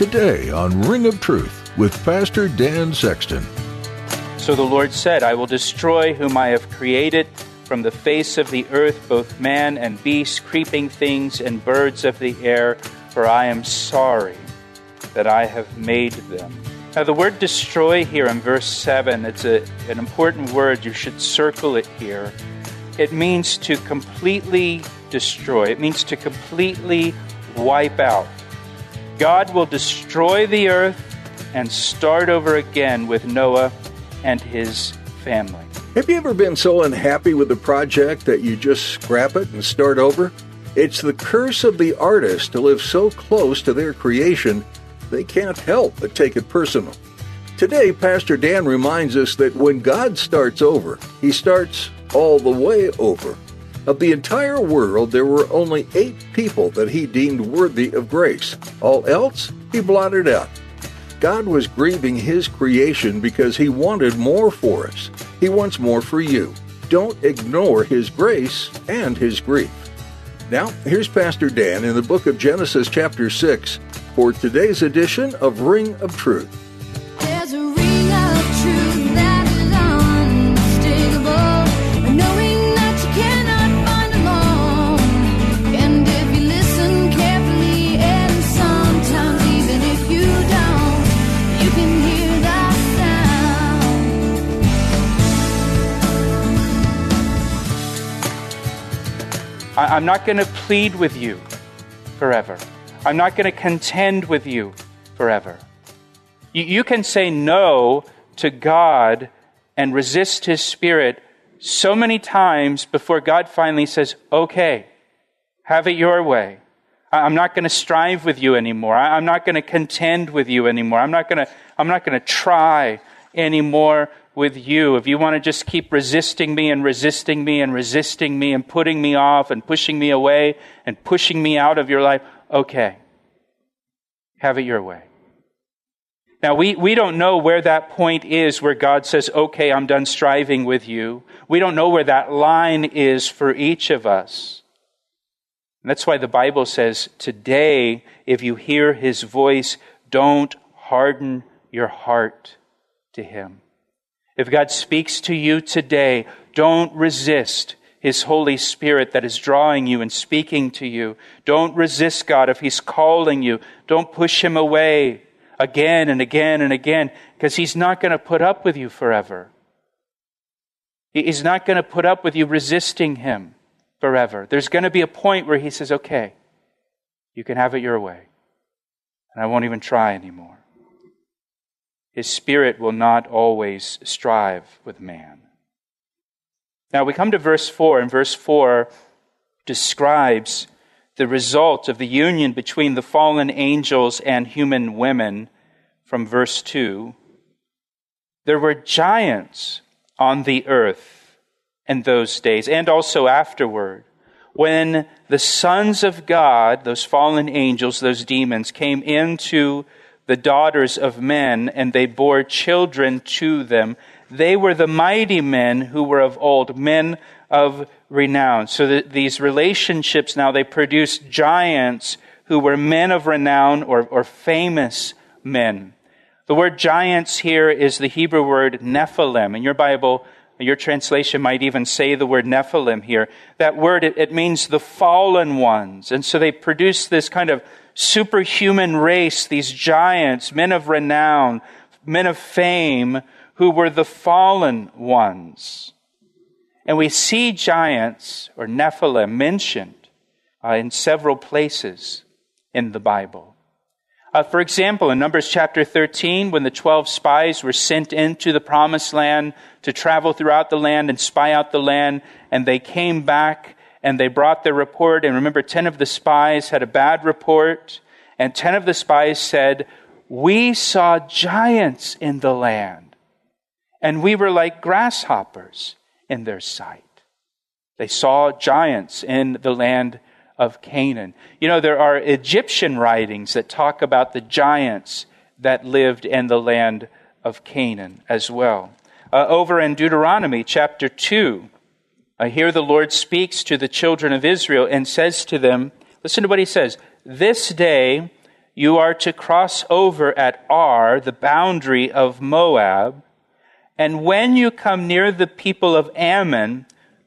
today on Ring of Truth with Pastor Dan Sexton. So the Lord said, I will destroy whom I have created from the face of the earth, both man and beast, creeping things and birds of the air, for I am sorry that I have made them. Now the word destroy here in verse 7, it's an important word. You should circle it here. It means to completely destroy. It means to completely wipe out. God will destroy the earth and start over again with Noah and his family. Have you ever been so unhappy with a project that you just scrap it and start over? It's the curse of the artist to live so close to their creation, they can't help but take it personal. Today, Pastor Dan reminds us that when God starts over, he starts all the way over. Of the entire world, there were only 8 people that he deemed worthy of grace. All else, he blotted out. God was grieving his creation because he wanted more for us. He wants more for you. Don't ignore his grace and his grief. Now, here's Pastor Dan in the book of Genesis chapter 6 for today's edition of Ring of Truth. I'm not going to plead with you forever. I'm not going to contend with you forever. You can say no to God and resist his spirit so many times before God finally says, okay, have it your way. I'm not going to strive with you anymore. I'm not going to contend with you anymore. I'm not going to try anymore with you. If you want to just keep resisting me and resisting me and resisting me and putting me off and pushing me away and pushing me out of your life, okay, have it your way. Now, we don't know where that point is where God says, okay, I'm done striving with you. We don't know where that line is for each of us. And that's why the Bible says, today, if you hear his voice, don't harden your heart to him. If God speaks to you today, don't resist his Holy Spirit that is drawing you and speaking to you. Don't resist God if he's calling you. Don't push him away again and again and again, because he's not going to put up with you forever. He's not going to put up with you resisting him forever. There's going to be a point where he says, okay, you can have it your way, and I won't even try anymore. His spirit will not always strive with man. Now we come to verse 4, and verse 4 describes the result of the union between the fallen angels and human women from verse 2. There were giants on the earth in those days, and also afterward, when the sons of God, those fallen angels, those demons, came into the daughters of men, and they bore children to them. They were the mighty men who were of old, men of renown. So these relationships now, they produced giants who were men of renown or famous men. The word giants here is the Hebrew word Nephilim. In your Bible, your translation might even say the word Nephilim here. That word, it means the fallen ones. And so they produced this kind of superhuman race, these giants, men of renown, men of fame, who were the fallen ones. And we see giants, or Nephilim, mentioned in several places in the Bible. For example, in Numbers chapter 13, when the 12 spies were sent into the promised land to travel throughout the land and spy out the land, and they came back and they brought their report. And remember, 10 of the spies had a bad report. And 10 of the spies said, we saw giants in the land, and we were like grasshoppers in their sight. They saw giants in the land of Canaan. You know, there are Egyptian writings that talk about the giants that lived in the land of Canaan as well. Over in Deuteronomy chapter 2, here the Lord speaks to the children of Israel and says to them, listen to what he says, this day You are to cross over at Ar, the boundary of Moab, and when you come near the people of Ammon,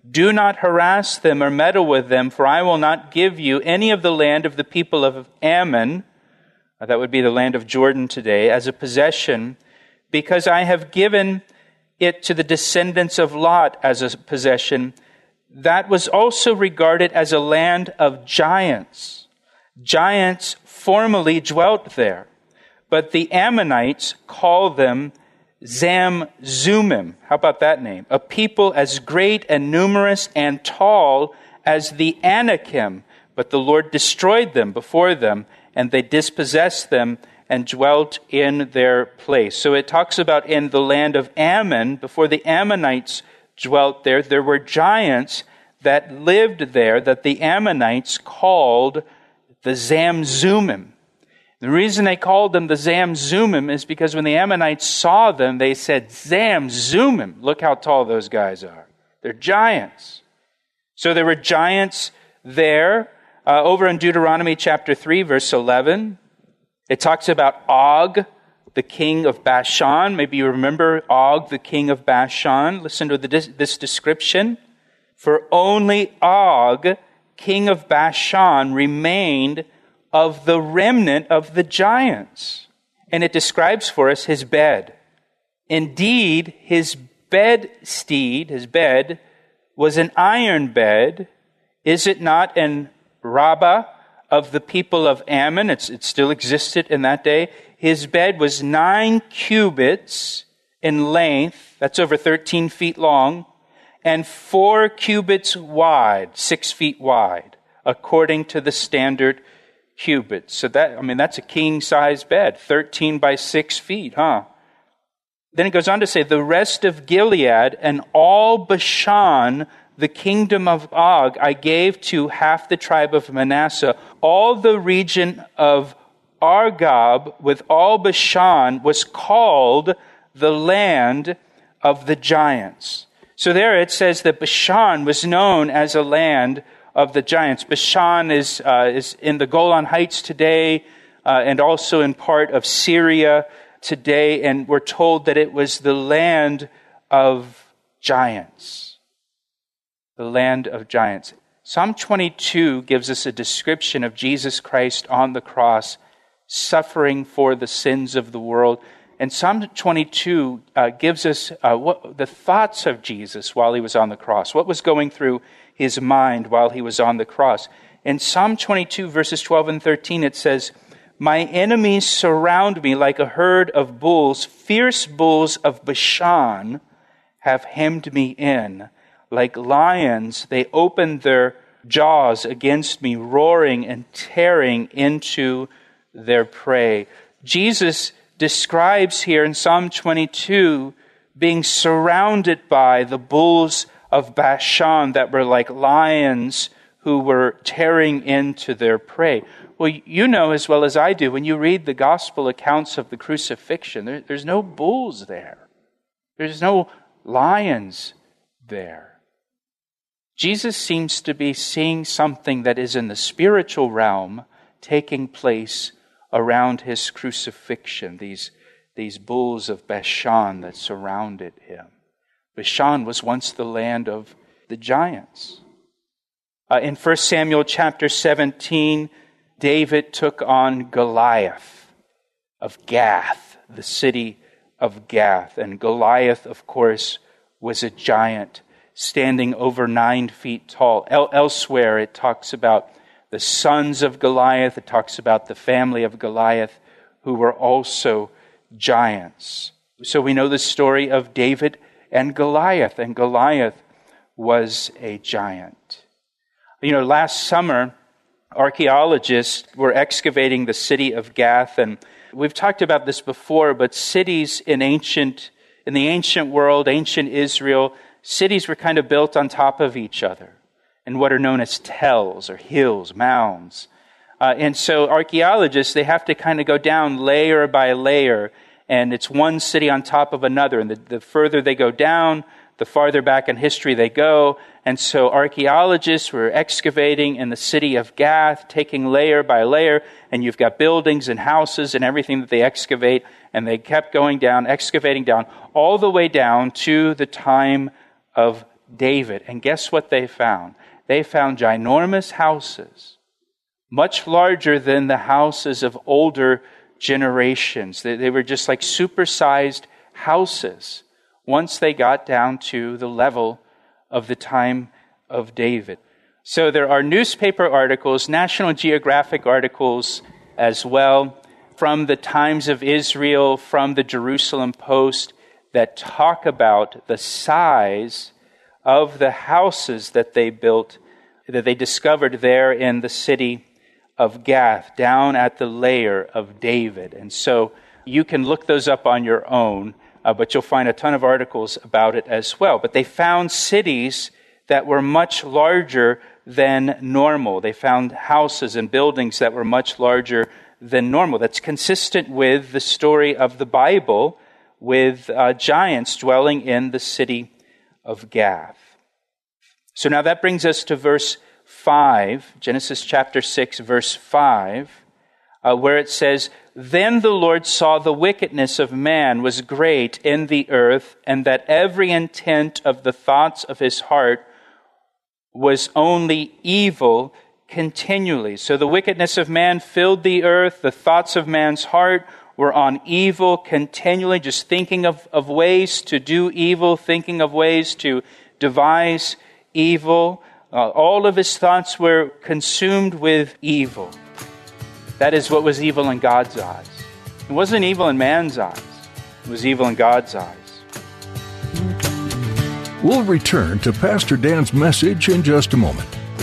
do not harass them or meddle with them, for I will not give you any of the land of the people of Ammon, that would be the land of Jordan today, as a possession, because I have given it to the descendants of Lot as a possession. That was also regarded as a land of giants. Giants formerly dwelt there, but the Ammonites call them Zamzummim. How about that name? A people as great and numerous and tall as the Anakim, but the Lord destroyed them before them, and they dispossessed them and dwelt in their place. So it talks about in the land of Ammon, before the Ammonites dwelt there, there were giants that lived there that the Ammonites called the Zamzummim. The reason they called them the Zamzummim is because when the Ammonites saw them, they said, Zamzummim, look how tall those guys are. They're giants. So there were giants there. Over in Deuteronomy chapter 3, verse 11, it talks about Og, the king of Bashan. Maybe you remember Og, the king of Bashan. Listen to this description. For only Og, king of Bashan, remained of the remnant of the giants. And it describes for us his bed. Indeed, his bed was an iron bed. Is it not in Rabbah of the people of Ammon? It still existed in that day. His bed was 9 cubits in length. That's over 13 feet long. And 4 cubits wide, 6 feet wide, according to the standard cubits. So that's a king-size bed, 13 by 6 feet, huh? Then it goes on to say, the rest of Gilead and all Bashan, the kingdom of Og, I gave to half the tribe of Manasseh. All the region of Argob with all Bashan was called the land of the giants. So there it says that Bashan was known as a land of the giants. Bashan is in the Golan Heights today, and also in part of Syria today, and we're told that it was the land of giants. The land of giants. Psalm 22 gives us a description of Jesus Christ on the cross, suffering for the sins of the world. And Psalm 22 gives us the thoughts of Jesus while he was on the cross. What was going through his mind while he was on the cross? In Psalm 22, verses 12 and 13, it says, my enemies surround me like a herd of bulls. Fierce bulls of Bashan have hemmed me in. Like lions, they opened their jaws against me, roaring and tearing into their prey. Jesus describes here in Psalm 22 being surrounded by the bulls of Bashan that were like lions who were tearing into their prey. Well, you know as well as I do, when you read the gospel accounts of the crucifixion, there's no bulls there. There's no lions there. Jesus seems to be seeing something that is in the spiritual realm taking place around his crucifixion, these bulls of Bashan that surrounded him. Bashan was once the land of the giants. In 1 Samuel chapter 17, David took on Goliath of Gath, the city of Gath. And Goliath, of course, was a giant standing over 9 feet tall. Elsewhere, it talks about the sons of Goliath. It talks about the family of Goliath who were also giants. So we know the story of David and Goliath was a giant. You know, last summer, archaeologists were excavating the city of Gath, and we've talked about this before, but cities in the ancient world, ancient Israel, cities were kind of built on top of each other in what are known as tells or hills, mounds. And so archaeologists, they have to kind of go down layer by layer. And it's one city on top of another. And the further they go down, the farther back in history they go. And so archaeologists were excavating in the city of Gath, taking layer by layer, and you've got buildings and houses and everything that they excavate, and they kept going down, excavating down, all the way down to the time of David. And guess what they found? They found ginormous houses, much larger than the houses of older generations. They were just like supersized houses once they got down to the level of the time of David. So there are newspaper articles, National Geographic articles as well, from the times of Israel, from the Jerusalem Post, that talk about the size of the houses that they built, that they discovered there in the city of Gath, down at the layer of David. And so you can look those up on your own, but you'll find a ton of articles about it as well. But they found cities that were much larger than normal. They found houses and buildings that were much larger than normal. That's consistent with the story of the Bible, with giants dwelling in the city of Gath. So now that brings us to verse 5, Genesis chapter 6, verse 5, where it says, "Then the Lord saw the wickedness of man was great in the earth, and that every intent of the thoughts of his heart was only evil continually." So the wickedness of man filled the earth, the thoughts of man's heart were on evil continually, just thinking of ways to do evil, thinking of ways to devise evil. All of his thoughts were consumed with evil. That is what was evil in God's eyes. It wasn't evil in man's eyes. It was evil in God's eyes. We'll return to Pastor Dan's message in just a moment.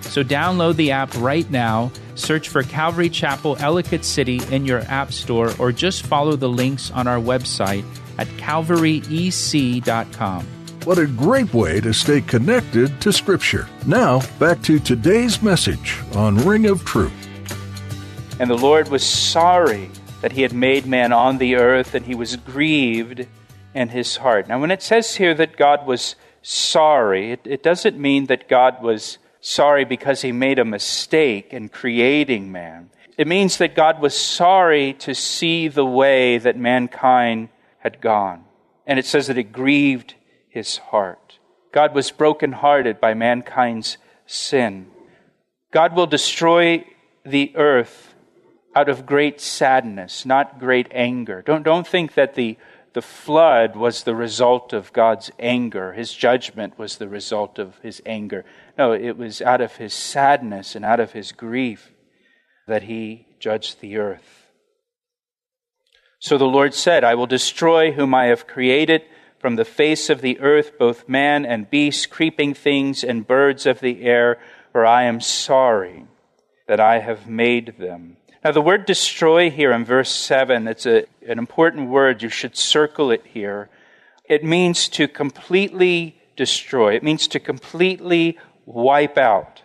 So download the app right now, search for Calvary Chapel Ellicott City in your app store, or just follow the links on our website at calvaryec.com. What a great way to stay connected to Scripture. Now, back to today's message on Ring of Truth. "And the Lord was sorry that he had made man on the earth, and he was grieved in his heart." Now, when it says here that God was sorry, it doesn't mean that God was sorry because he made a mistake in creating man. It means that God was sorry to see the way that mankind had gone. And it says that it grieved his heart. God was brokenhearted by mankind's sin. God will destroy the earth out of great sadness, not great anger. Don't think that the flood was the result of God's anger. His judgment was the result of his anger. No, it was out of his sadness and out of his grief that he judged the earth. "So the Lord said, I will destroy whom I have created from the face of the earth, both man and beast, creeping things and birds of the air, for I am sorry that I have made them." Now, the word destroy here in verse 7, it's an important word. You should circle it here. It means to completely destroy. It means to completely wipe out.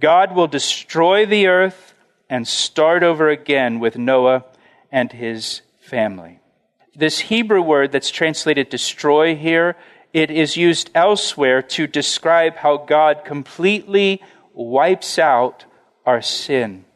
God will destroy the earth and start over again with Noah and his family. This Hebrew word that's translated destroy here, it is used elsewhere to describe how God completely wipes out our sin.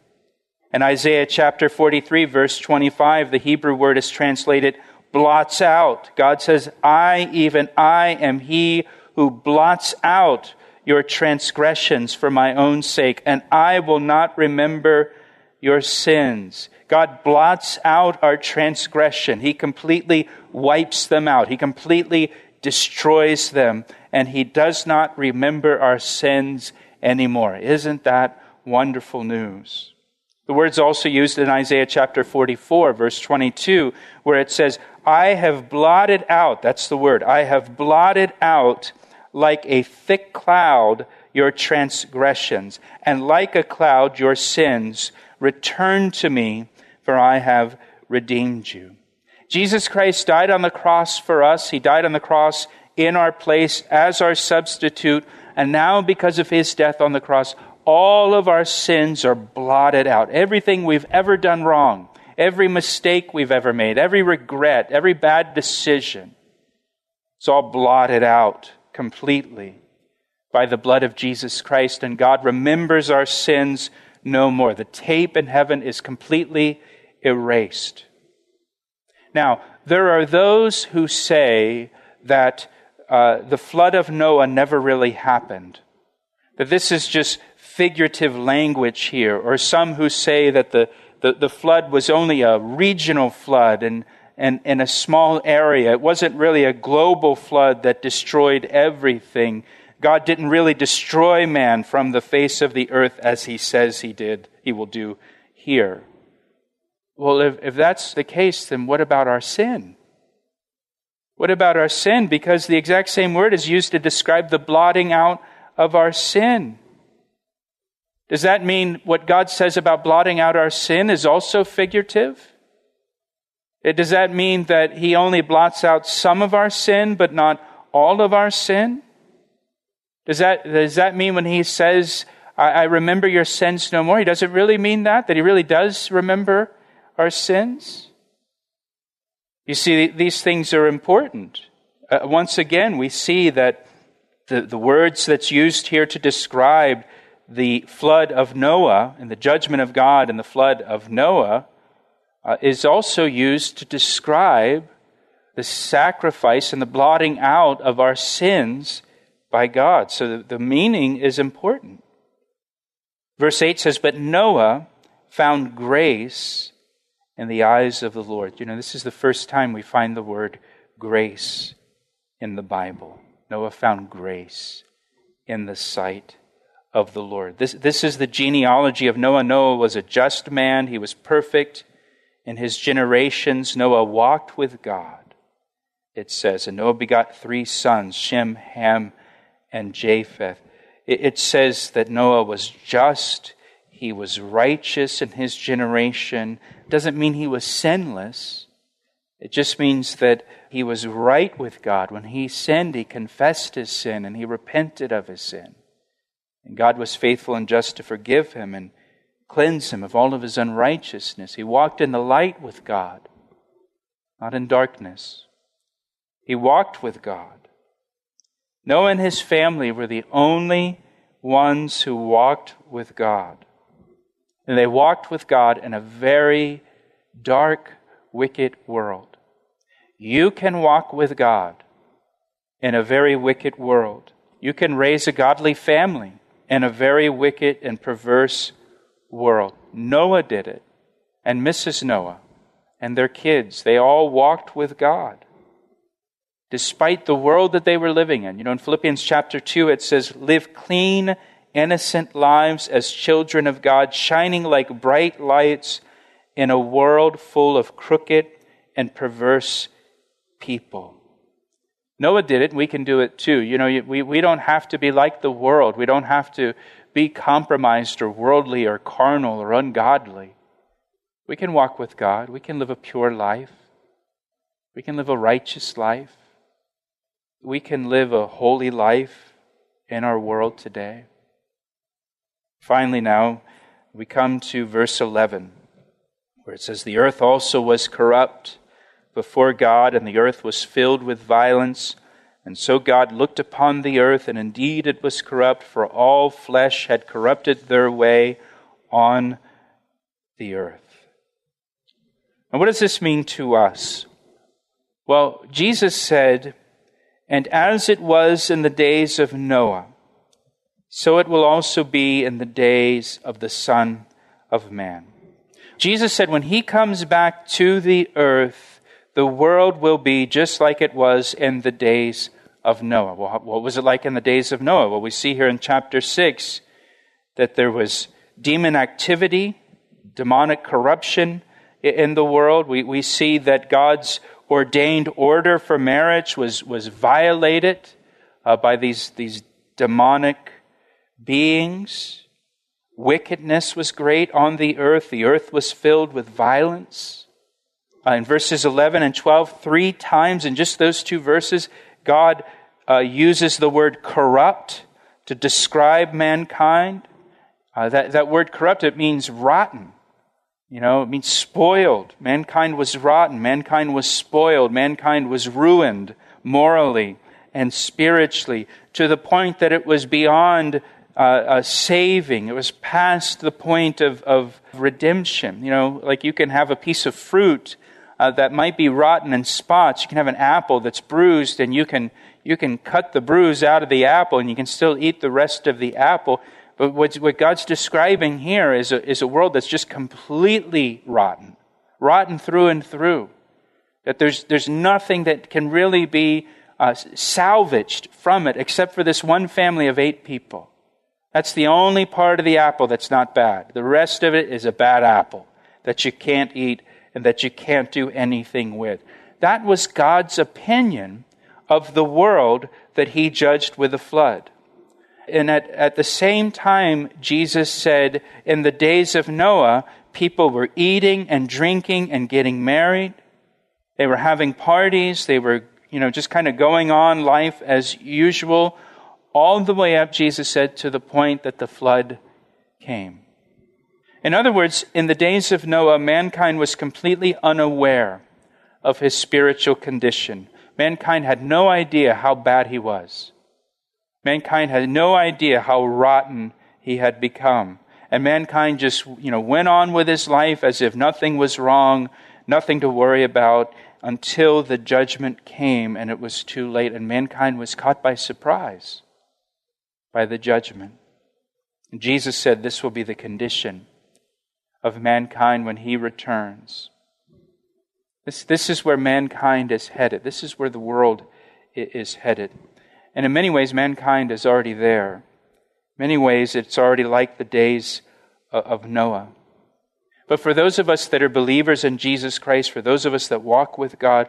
In Isaiah chapter 43, verse 25, the Hebrew word is translated blots out. God says, "I, even I, am he who blots out your transgressions for my own sake, and I will not remember your sins." God blots out our transgression. He completely wipes them out. He completely destroys them, and he does not remember our sins anymore. Isn't that wonderful news? The word's also used in Isaiah chapter 44, verse 22, where it says, "I have blotted out," that's the word, "I have blotted out like a thick cloud your transgressions, and like a cloud your sins. Return to me, for I have redeemed you." Jesus Christ died on the cross for us. He died on the cross in our place as our substitute. And now, because of his death on the cross, all of our sins are blotted out. Everything we've ever done wrong, every mistake we've ever made, every regret, every bad decision, it's all blotted out completely by the blood of Jesus Christ. And God remembers our sins no more. The tape in heaven is completely erased. Now, there are those who say that the flood of Noah never really happened, that this is just figurative language here, or some who say that the flood was only a regional flood and in a small area. It wasn't really a global flood that destroyed everything. God didn't really destroy man from the face of the earth as he says he did, he will do here. Well, if that's the case, then what about our sin? What about our sin? Because the exact same word is used to describe the blotting out of our sin. Does that mean what God says about blotting out our sin is also figurative? Does that mean that he only blots out some of our sin, but not all of our sin? Does that mean when he says, I remember your sins no more, he doesn't really mean that? That he really does remember our sins? You see, these things are important. Once again, we see that the words that's used here to describe the flood of Noah and the judgment of God and the flood of Noah is also used to describe the sacrifice and the blotting out of our sins by God. So the meaning is important. Verse 8 says, "But Noah found grace in the eyes of the Lord." You know, this is the first time we find the word grace in the Bible. Noah found grace in the sight of the Lord. This is the genealogy of Noah. Noah was a just man. He was perfect in his generations. Noah walked with God, it says. And Noah begot 3 sons, Shem, Ham, and Japheth. It says that Noah was just. He was righteous in his generation. It doesn't mean he was sinless. It just means that he was right with God. When he sinned, he confessed his sin and he repented of his sin. And God was faithful and just to forgive him and cleanse him of all of his unrighteousness. He walked in the light with God, not in darkness. He walked with God. Noah and his family were the only ones who walked with God. And they walked with God in a very dark, wicked world. You can walk with God in a very wicked world. You can raise a godly family in a very wicked and perverse world. Noah did it, and Mrs. Noah, and their kids. They all walked with God, despite the world that they were living in. You know, in Philippians chapter 2, it says, "Live clean, innocent lives as children of God, shining like bright lights in a world full of crooked and perverse people." Noah did it, and we can do it too. You know, we don't have to be like the world. We don't have to be compromised or worldly or carnal or ungodly. We can walk with God. We can live a pure life. We can live a righteous life. We can live a holy life in our world today. Finally now, we come to verse 11, where it says, "The earth also was corrupt before God, and the earth was filled with violence. And so God looked upon the earth, and indeed it was corrupt, for all flesh had corrupted their way on the earth." And what does this mean to us? Well, Jesus said, "And as it was in the days of Noah, so it will also be in the days of the Son of Man." Jesus said when he comes back to the earth, the world will be just like it was in the days of Noah. Well, what was it like in the days of Noah? Well, we see here in chapter 6 that there was demon activity, demonic corruption in the world. We see that God's ordained order for marriage was violated by these demonic beings. Wickedness was great on the earth. The earth was filled with violence. In verses 11 and 12, 3 times in just those 2 verses, God uses the word corrupt to describe mankind. That word corrupt, it means rotten. You know, it means spoiled. Mankind was rotten. Mankind was spoiled. Mankind was ruined morally and spiritually to the point that it was beyond saving. It was past the point of redemption. You know, like you can have a piece of fruit that might be rotten in spots. You can have an apple that's bruised, and you can cut the bruise out of the apple, and you can still eat the rest of the apple. But what God's describing here is a world that's just completely rotten through and through. That there's nothing that can really be salvaged from it, except for this one family of 8 people. That's the only part of the apple that's not bad. The rest of it is a bad apple that you can't eat and that you can't do anything with. That was God's opinion of the world that he judged with the flood. And at the same time, Jesus said, in the days of Noah, people were eating and drinking and getting married. They were having parties. They were, just kind of going on life as usual. All the way up, Jesus said, to the point that the flood came. In other words, in the days of Noah, mankind was completely unaware of his spiritual condition. Mankind had no idea how bad he was. Mankind had no idea how rotten he had become. And mankind just, went on with his life as if nothing was wrong, nothing to worry about, until the judgment came and it was too late. And mankind was caught by surprise by the judgment. And Jesus said this will be the condition of mankind when he returns. This is where mankind is headed. This is where the world is headed. And in many ways, mankind is already there. In many ways, it's already like the days of Noah. But for those of us that are believers in Jesus Christ, for those of us that walk with God,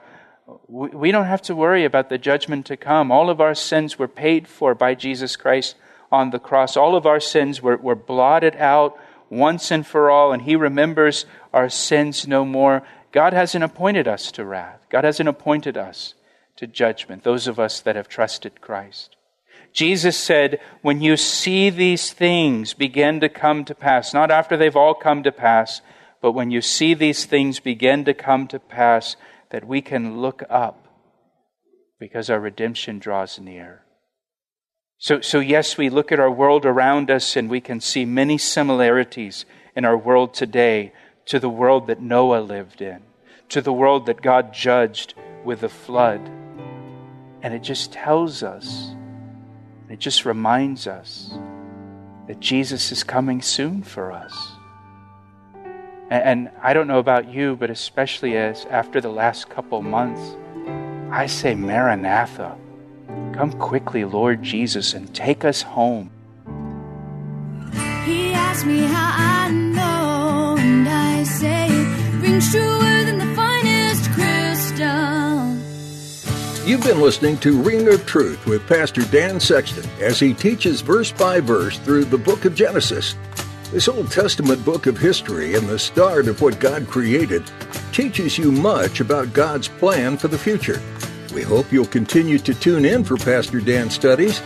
we don't have to worry about the judgment to come. All of our sins were paid for by Jesus Christ on the cross. All of our sins were blotted out once and for all, and he remembers our sins no more. God hasn't appointed us to wrath. God hasn't appointed us to judgment, those of us that have trusted Christ. Jesus said, when you see these things begin to come to pass, not after they've all come to pass, but when you see these things begin to come to pass, that we can look up because our redemption draws near. So yes, we look at our world around us and we can see many similarities in our world today to the world that Noah lived in, to the world that God judged with the flood. And it just tells us, it just reminds us that Jesus is coming soon for us. And I don't know about you, but especially as after the last couple months, I say, Maranatha, come quickly, Lord Jesus, and take us home. He asked me how I know, and I say, rings truer than the finest crystal. You've been listening to Ring of Truth with Pastor Dan Sexton as he teaches verse by verse through the book of Genesis. This Old Testament book of history and the start of what God created teaches you much about God's plan for the future. We hope you'll continue to tune in for Pastor Dan's studies.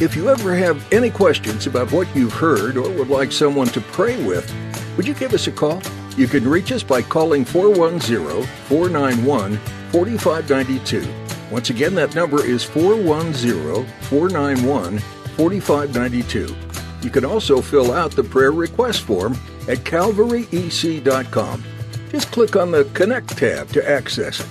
If you ever have any questions about what you've heard or would like someone to pray with, would you give us a call? You can reach us by calling 410-491-4592. Once again, that number is 410-491-4592. You can also fill out the prayer request form at calvaryec.com. Just click on the Connect tab to access it.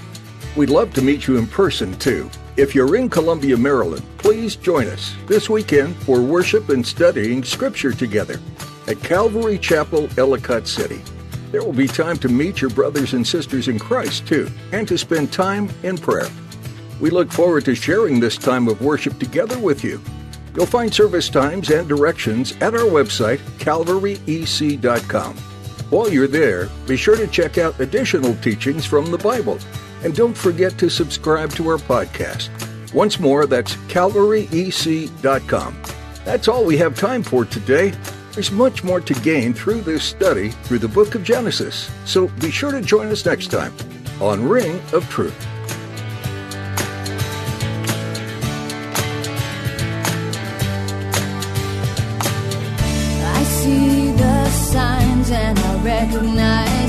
We'd love to meet you in person, too. If you're in Columbia, Maryland, please join us this weekend for worship and studying Scripture together at Calvary Chapel, Ellicott City. There will be time to meet your brothers and sisters in Christ, too, and to spend time in prayer. We look forward to sharing this time of worship together with you. You'll find service times and directions at our website, calvaryec.com. While you're there, be sure to check out additional teachings from the Bible. And don't forget to subscribe to our podcast. Once more, that's calvaryec.com. That's all we have time for today. There's much more to gain through this study through the book of Genesis, so be sure to join us next time on Ring of Truth. I see the signs and I recognize